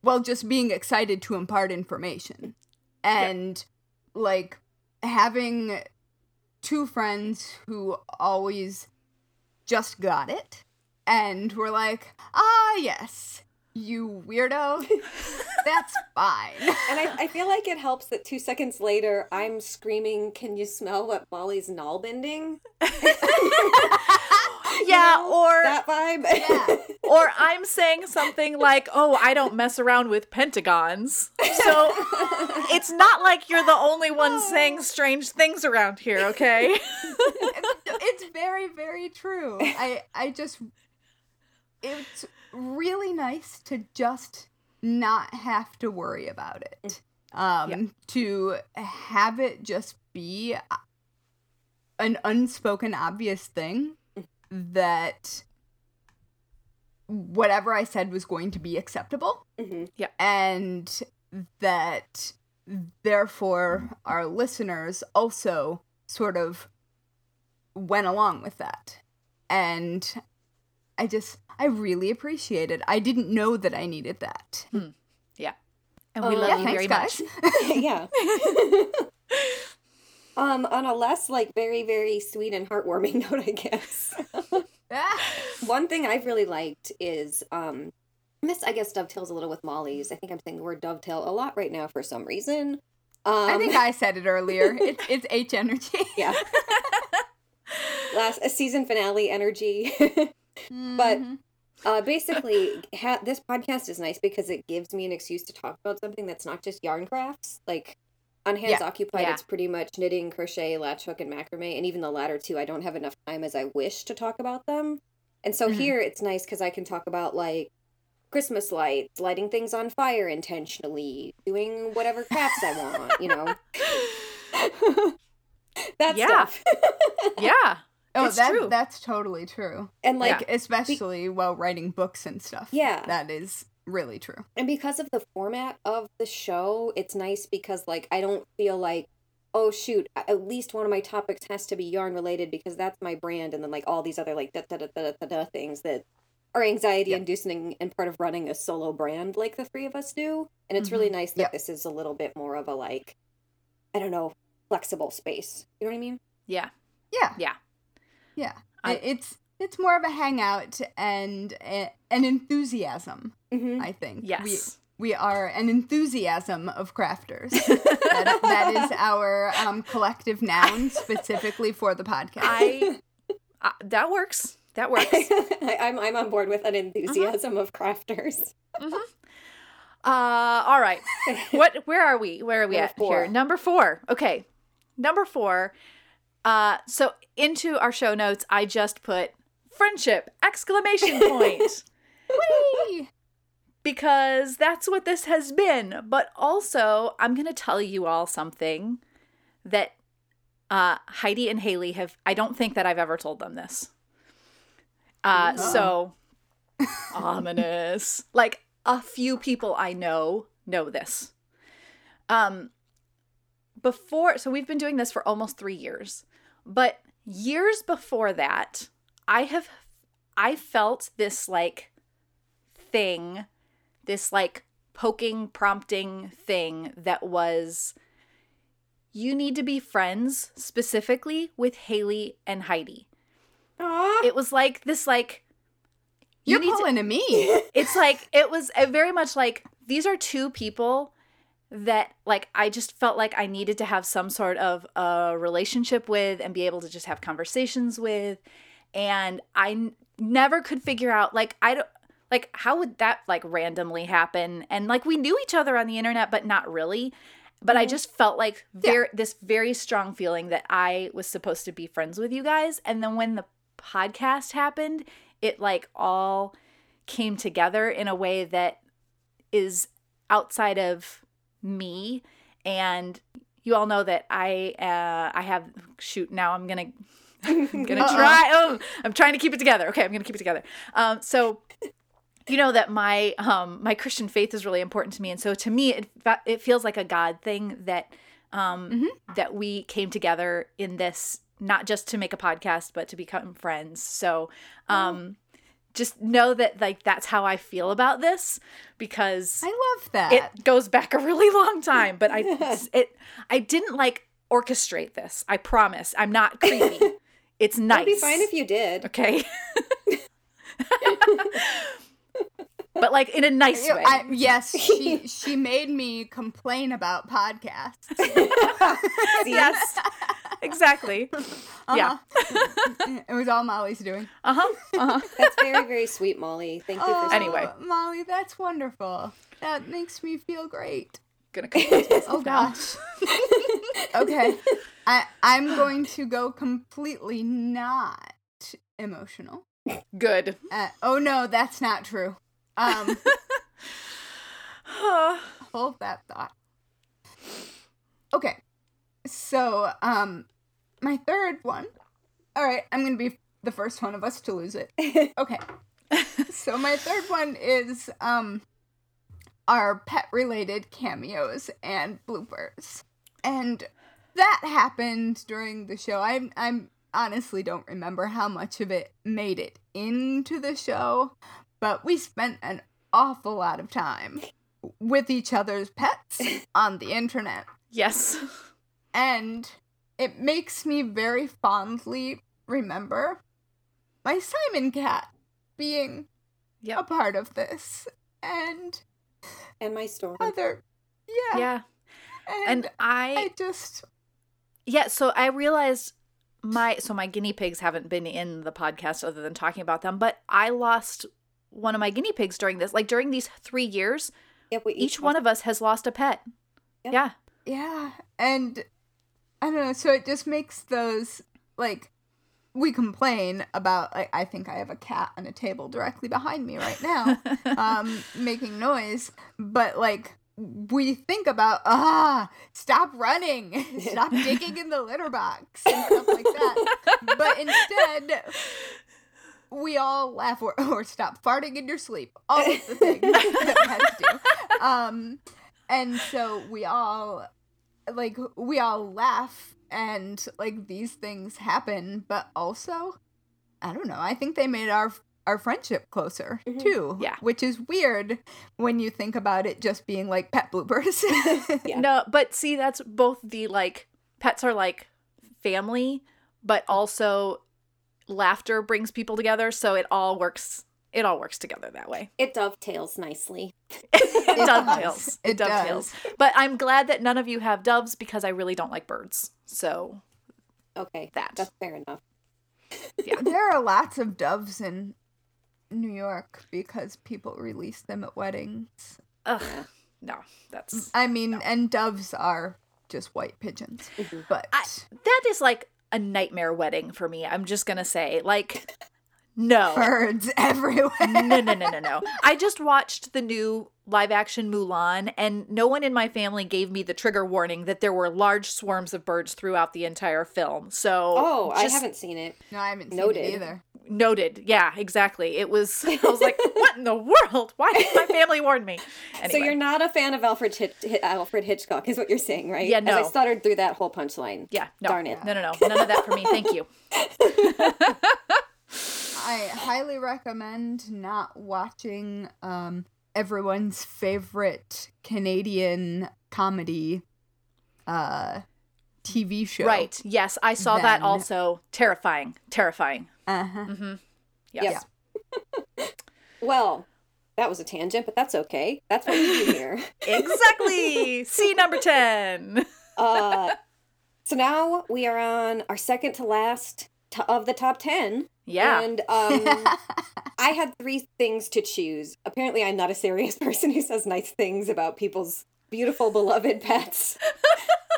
while just being excited to impart information. And like having two friends who always just got it and were like, ah, yes, you weirdo, that's fine. And I feel like it helps that 2 seconds later, I'm screaming, can you smell what Molly's Nalbinding? Yeah, you know, or that vibe. Yeah. Or I'm saying something like, oh, I don't mess around with pentagons. So it's not like you're the only one saying strange things around here, okay? It's very, very true. I just, it's really nice to just not have to worry about it. To have it just be an unspoken, obvious thing that whatever I said was going to be acceptable. Mm-hmm. Yeah. And that therefore our listeners also sort of went along with that. And I really appreciate it. I didn't know that I needed that. Hmm. Yeah. And we love you very much. Yeah. On a less, like, very, very sweet and heartwarming note, I guess. One thing I've really liked is, this, I guess, dovetails a little with Molly's. I think I'm saying the word dovetail a lot right now for some reason. I think I said it earlier. It's H energy. Yeah. A season finale energy. Mm-hmm. But basically, this podcast is nice because it gives me an excuse to talk about something that's not just yarn crafts. Like, on Hands Occupied, it's pretty much knitting, crochet, latch hook, and macrame. And even the latter two, I don't have enough time as I wish to talk about them. And so here, it's nice because I can talk about, like, Christmas lights, lighting things on fire intentionally, doing whatever crafts I want, you know. That stuff. Yeah. Oh, that's totally true. And like especially while writing books and stuff. Yeah. That is really true. And because of the format of the show, it's nice because like I don't feel like oh shoot, at least one of my topics has to be yarn related because that's my brand, and then like all these other like da-da-da-da-da-da things that are anxiety inducing and part of running a solo brand like the three of us do. And it's really nice that this is a little bit more of a like, I don't know, flexible space. You know what I mean? Yeah. Yeah. Yeah. Yeah. It's more of a hangout and an enthusiasm, I think. Yes. We are an enthusiasm of crafters. that is our collective noun specifically for the podcast. That works. That works. I'm on board with an enthusiasm of crafters. All right. Where are we at here? Number four. Okay. Number four. So into our show notes, I just put friendship! !! Whee! Because that's what this has been. But also, I'm going to tell you all something that Heidi and Haley have. I don't think that I've ever told them this. So ominous. Like, a few people I know this. So we've been doing this for almost 3 years, but years before that, I felt this like thing, this like poking, prompting thing that was, you need to be friends specifically with Haley and Heidi. Aww. It was like this, like, You're pulling a me. It's like, it was very much like, these are two people that like, I just felt like I needed to have some sort of a relationship with and be able to just have conversations with. And I never could figure out, like, I don't, like, how would that like randomly happen? And like, we knew each other on the internet, but not really. But I just felt like this very strong feeling that I was supposed to be friends with you guys. And then when the podcast happened, it like all came together in a way that is outside of me. And you all know that I have, shoot, now I'm gonna try. Oh, I'm trying to keep it together. Okay, I'm gonna keep it together. So you know that my my Christian faith is really important to me, and so to me it feels like a God thing that that we came together in this. Not just to make a podcast, but to become friends. So just know that, like, that's how I feel about this, because I love that. It goes back a really long time, but I didn't, like, orchestrate this. I promise. I'm not creepy. It's nice. It'd be fine if you did. Okay. But, like, in a nice way. Yes, she made me complain about podcasts. Yes. Exactly. Yeah. It was all Mollie's doing. That's very, very sweet, Mollie. Thank you for anyway. Mollie, that's wonderful. That makes me feel great. Gonna close myself gosh. Okay. I'm going to go completely not emotional. Good. Oh no, that's not true. Hold that thought. Okay. So, my third one. All right, I'm going to be the first one of us to lose it. Okay. So my third one is our pet-related cameos and bloopers. And that happened during the show. I honestly don't remember how much of it made it into the show, but we spent an awful lot of time with each other's pets on the internet. Yes. And it makes me very fondly remember my Simon cat being a part of this. And my story. Yeah. And I just... Yeah, so I realized my guinea pigs haven't been in the podcast other than talking about them, but I lost one of my guinea pigs during this. Like, during these 3 years, each one of us has lost a pet. Yep. Yeah. Yeah, and... I don't know, so it just makes those, like, we complain about, like, I think I have a cat on a table directly behind me right now, making noise, but, like, we think about, stop running, stop digging in the litter box, and stuff like that, but instead, we all laugh, or stop farting in your sleep, all of the things that pets do, and so we all... like, we all laugh and, like, these things happen, but also, I don't know, I think they made our friendship closer, mm-hmm. too. Yeah. Which is weird when you think about it just being, like, pet bloopers. Yeah. No, but see, that's both the, like, pets are, like, family, but also laughter brings people together, so it all works. It all works together that way. It dovetails nicely. It dovetails. It dovetails. Does. But I'm glad that none of you have doves because I really don't like birds. So, okay, that's fair enough. Yeah, there are lots of doves in New York because people release them at weddings. Ugh, no, that's. I mean, no. And doves are just white pigeons, mm-hmm. but that is like a nightmare wedding for me. I'm just gonna say, like. No. Birds everywhere. No. I just watched the new live-action Mulan, and no one in my family gave me the trigger warning that there were large swarms of birds throughout the entire film. So, I haven't seen it. No, I haven't seen it either. Noted. Yeah, exactly. I was like, what in the world? Why didn't my family warn me? Anyway. So you're not a fan of Alfred Hitchcock is what you're saying, right? Yeah, no. As I stuttered through that whole punchline. Yeah. No. Darn it. No. None of that for me. Thank you. I highly recommend not watching everyone's favorite Canadian comedy TV show. Right. Yes, I saw that also. Terrifying. Uh-huh. Mm-hmm. Yes. Yeah. Well, that was a tangent, but that's okay. That's what we do here. Exactly. See number 10. So now we are on our second to last of the top 10. Yeah. And I had three things to choose. Apparently, I'm not a serious person who says nice things about people's beautiful, beloved pets.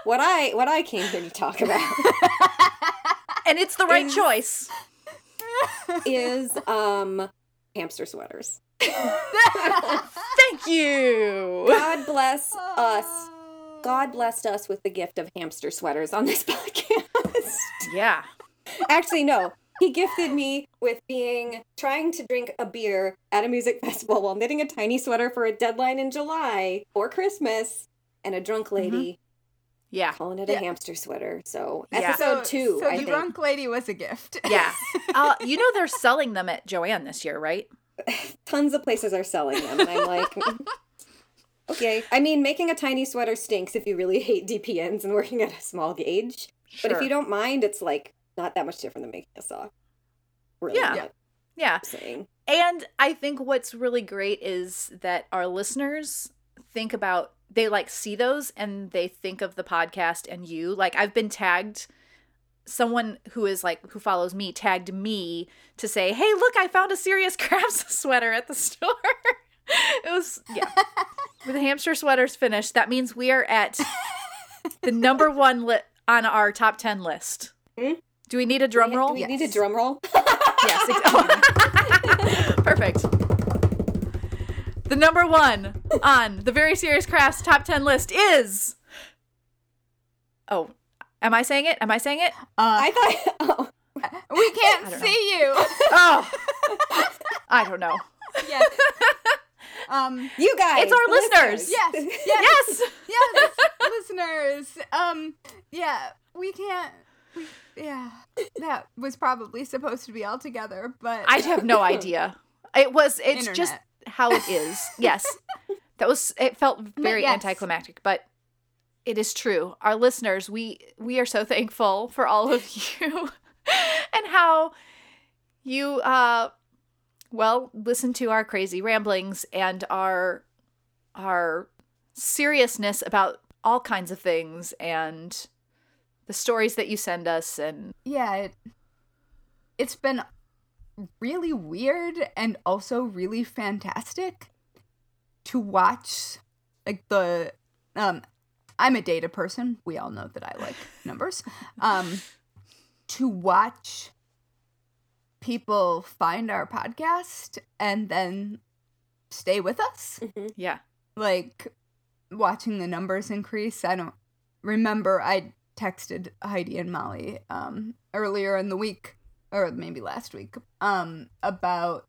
What I came here to talk about. And it's the right choice. Is hamster sweaters. Thank you. God bless us. God blessed us with the gift of hamster sweaters on this podcast. Yeah. Actually, no. He gifted me with trying to drink a beer at a music festival while knitting a tiny sweater for a deadline in July for Christmas, and a drunk lady, mm-hmm. yeah, calling it a hamster sweater. So episode two, so I think. So the drunk lady was a gift. Yeah. You know they're selling them at Jo-Ann this year, right? Tons of places are selling them, and I'm like, okay. I mean, making a tiny sweater stinks if you really hate DPNs and working at a small gauge. Sure. But if you don't mind, it's like. Not that much different than making a sock. Really. Yeah. And I think what's really great is that our listeners think about, they like see those and they think of the podcast and you. Like I've been tagged, someone who is like, who follows me, tagged me to say, hey, look, I found a Serious Crafts sweater at the store. It was, yeah. With the hamster sweaters finished, that means we are at the number one on our top 10 list. Hmm? Do we need a drum roll? Do we need a drum roll? Yes. Perfect. The number one on the Very Serious Crafts Top 10 list is... Oh, am I saying it? I thought... Oh. We can't see you. Oh. I don't know. Yes. You guys. It's our listeners. Yes. Listeners. Yeah, we can't... Yeah, that was probably supposed to be all together, but... I have no idea. It's Internet. Just how it is. Yes. It felt very anticlimactic, but it is true. Our listeners, we are so thankful for all of you and how you, listen to our crazy ramblings and our seriousness about all kinds of things and... The stories that you send us and... Yeah, it's been really weird and also really fantastic to watch, like, the... I'm a data person. We all know that I like numbers. To watch people find our podcast and then stay with us. Mm-hmm. Yeah. Like, watching the numbers increase. I don't remember. I... texted Heidi and Mollie earlier in the week, or maybe last week, about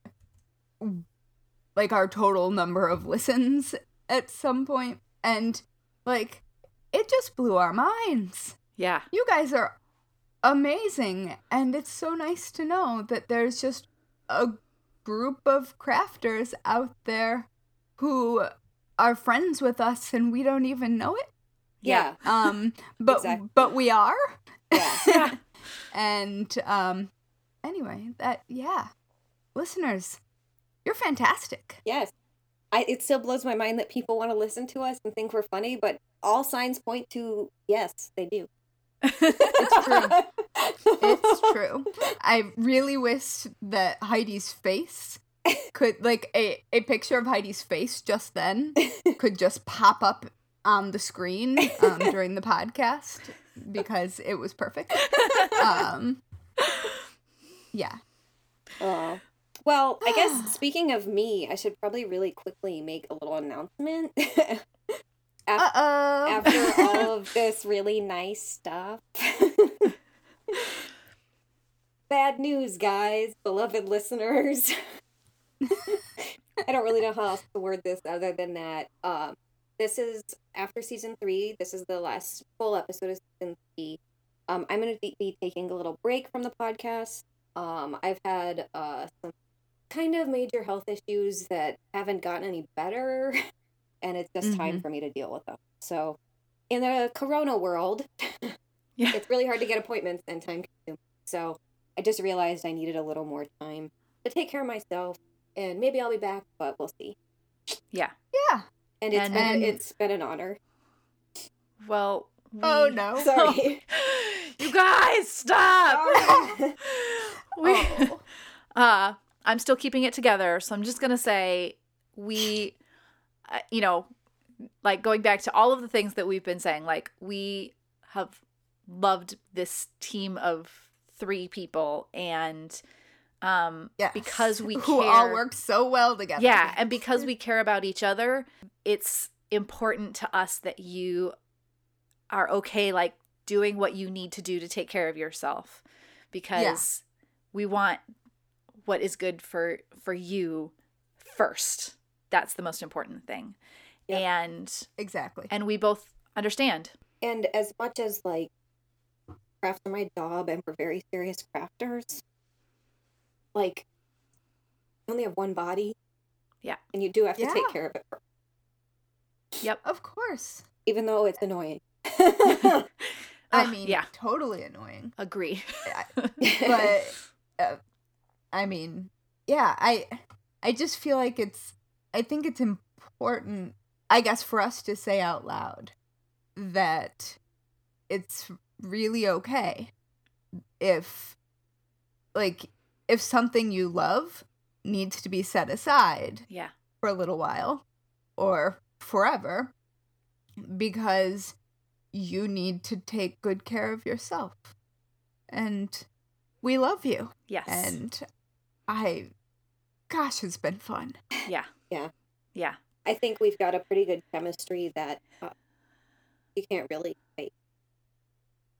like our total number of listens at some point, and like it just blew our minds. Yeah. You guys are amazing. And it's so nice to know that there's just a group of crafters out there who are friends with us and we don't even know it. Yeah. But exactly. But we are. Yeah. And anyway, that yeah. Listeners, you're fantastic. Yes. It still blows my mind that people want to listen to us and think we're funny, but all signs point to yes, they do. It's true. It's true. I really wish that Heidi's face could, like, a picture of Heidi's face just then could just pop up on the screen during the podcast because it was perfect. Yeah. Oh. Well, I guess speaking of me, I should probably really quickly make a little announcement. After all of this really nice stuff. Bad news, guys, beloved listeners. I don't really know how else to word this other than that. This is after season 3. This is the last full episode of season 3. I'm going to be taking a little break from the podcast. I've had some kind of major health issues that haven't gotten any better, and it's just time for me to deal with them. So in the corona world, it's really hard to get appointments and time consuming. So I just realized I needed a little more time to take care of myself, and maybe I'll be back, but we'll see. Yeah. Yeah. And it's been an honor. Well, oh no. Sorry. You guys, stop. Sorry. I'm still keeping it together, so I'm just going to say we you know, like going back to all of the things that we've been saying, like we have loved this team of 3 people, and yes, because we who care, all work so well together. Yeah, and because we care about each other, it's important to us that you are okay, like doing what you need to do to take care of yourself, because we want what is good for you first. That's the most important thing. Yep. And exactly. And we both understand. And as much as like crafts are my job and we're very serious crafters, like you only have one body. Yeah. And you do have to take care of it first. Yep. Of course. Even though it's annoying. I mean, totally annoying. Agree. But I mean, yeah, I just feel like I think it's important, I guess, for us to say out loud that it's really okay if something you love needs to be set aside for a little while or forever because you need to take good care of yourself. And we love you. Yes. And gosh, it's been fun. Yeah. Yeah. Yeah. I think we've got a pretty good chemistry that you can't really fake.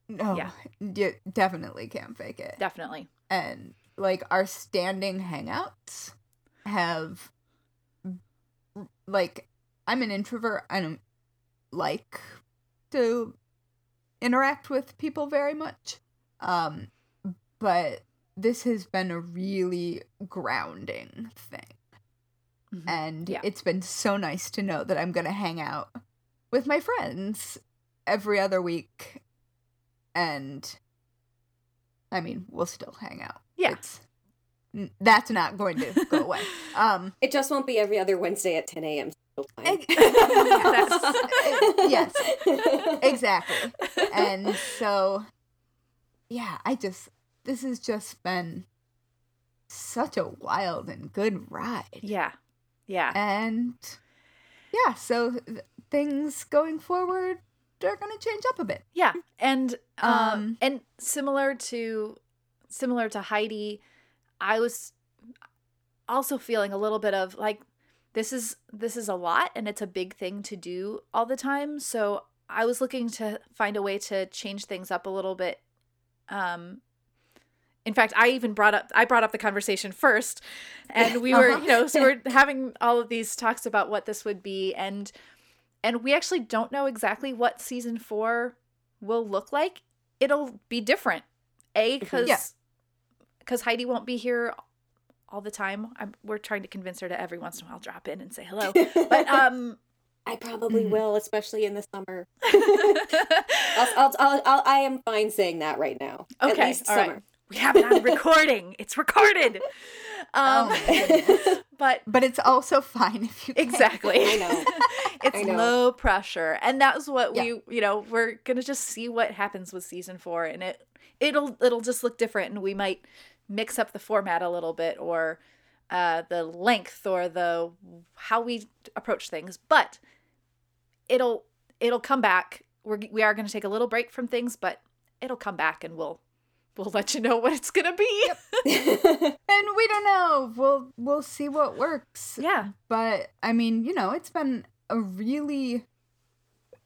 No. Yeah. You definitely can't fake it. Definitely. And like our standing hangouts have, like, I'm an introvert. I don't like to interact with people very much. But this has been a really grounding thing. Mm-hmm. And it's been so nice to know that I'm going to hang out with my friends every other week. And, I mean, we'll still hang out. Yeah. That's not going to go away. It just won't be every other Wednesday at 10 a.m. Yes. Exactly. And so, yeah, this has just been such a wild and good ride. Yeah. Yeah. And yeah, so things going forward are going to change up a bit. Yeah. And and similar to Heidi, I was also feeling a little bit of like this is a lot and it's a big thing to do all the time. So I was looking to find a way to change things up a little bit. In fact, I brought up the conversation first, and we were, so we're having all of these talks about what this would be, and And we actually don't know exactly what season 4 will look like. It'll be different. Because Heidi won't be here all the time. We're trying to convince her to every once in a while drop in and say hello. But I probably will, especially in the summer. I am fine saying that right now. Okay, at least all summer. Right. We have it on recording. It's recorded. But it's also fine if you can. Exactly. I know. It's low pressure. And that's what we're going to just see what happens with season 4, and it'll just look different, and we might mix up the format a little bit, or the length, or the how we approach things, but it'll come back. We are going to take a little break from things, but it'll come back, and we'll let you know what it's going to be. Yep. And we don't know. We'll see what works. Yeah. But I mean, it's been a really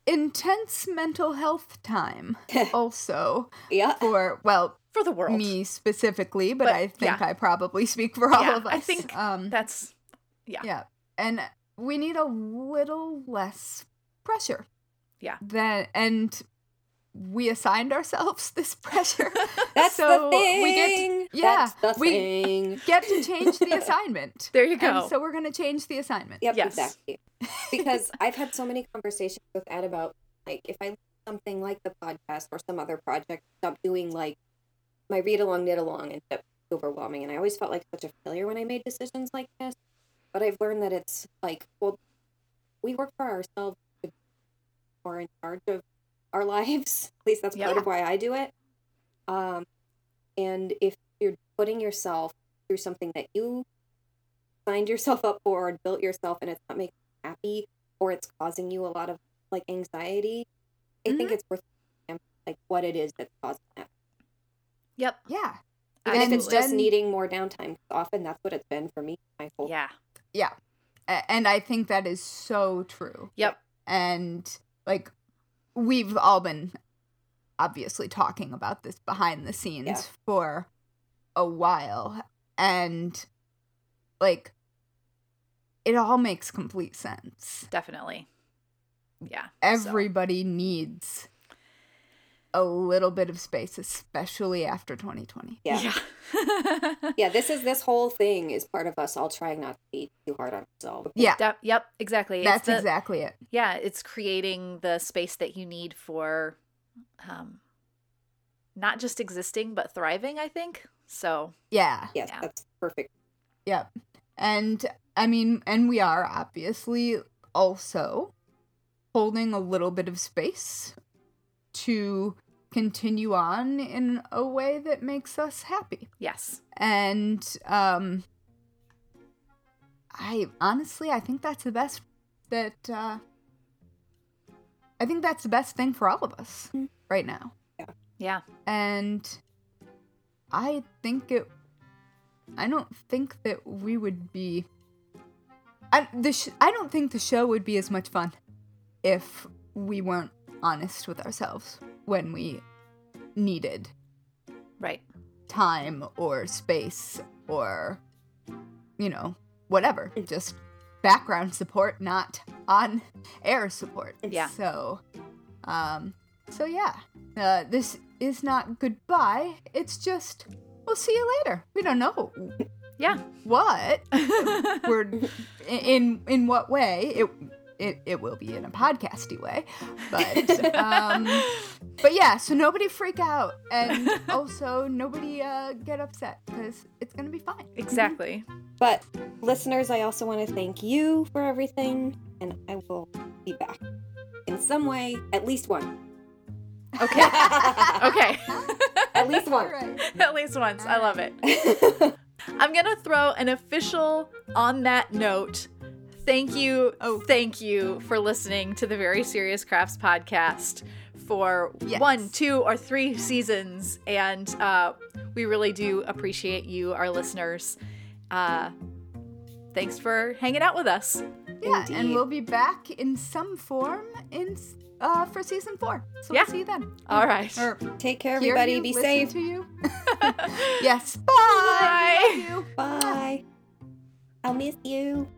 intense mental health time also. Yeah. For the world. Me specifically, but I think I probably speak for all of us. I think that's, Yeah. And we need a little less pressure. Yeah. And we assigned ourselves this pressure. That's so the thing. We get to change the assignment. There you go. And so we're going to change the assignment. Yep, exactly. Because I've had so many conversations with Ed about, like, if I leave something like the podcast or some other project, stop doing, like, my read-along, knit-along, and it's overwhelming. And I always felt like such a failure when I made decisions like this. But I've learned that it's like, well, we work for ourselves. We're in charge of our lives. At least that's part of why I do it. And if you're putting yourself through something that you signed yourself up for or built yourself, and it's not making you happy, or it's causing you a lot of, like, anxiety, I think it's worth, like, what it is that's causing that. Yep. Yeah. And if it's just needing more downtime, often that's what it's been for me my whole life. Yeah. And I think that is so true. Yep. And, like, we've all been obviously talking about this behind the scenes for a while. And, like, it all makes complete sense. Definitely. Yeah. Everybody needs a little bit of space, especially after 2020. Yeah. Yeah, this whole thing is part of us all trying not to be too hard on ourselves. Yeah. Yep, exactly. That's exactly it. Yeah, it's creating the space that you need for not just existing, but thriving, I think. So. Yeah. Yes, that's perfect. Yep. And, I mean, and we are obviously also holding a little bit of space to continue on in a way that makes us happy. Yes. And I think that's the best I think that's the best thing for all of us right now. Yeah. And I don't think that we would be, I don't think the show would be as much fun if we weren't honest with ourselves when we needed time or space or whatever, just background support, not on air support. So this is not goodbye, it's just we'll see you later. We don't know what we're in what way It will be in a podcasty way, but so nobody freak out, and also nobody get upset, because it's gonna be fine. Exactly. But listeners, I also want to thank you for everything, and I will be back in some way, at least one. Okay. Okay. At least once. Right. At least once. I love it. I'm gonna throw an official on that note. Thank you for listening to the Very Serious Crafts Podcast for 1, 2, or 3 seasons. And we really do appreciate you, our listeners. Thanks for hanging out with us. Yeah, indeed. And we'll be back in some form for season 4. So we'll see you then. All right. Take care, everybody. Be safe. To you. Yes. Bye. Bye. Bye. I'll miss you.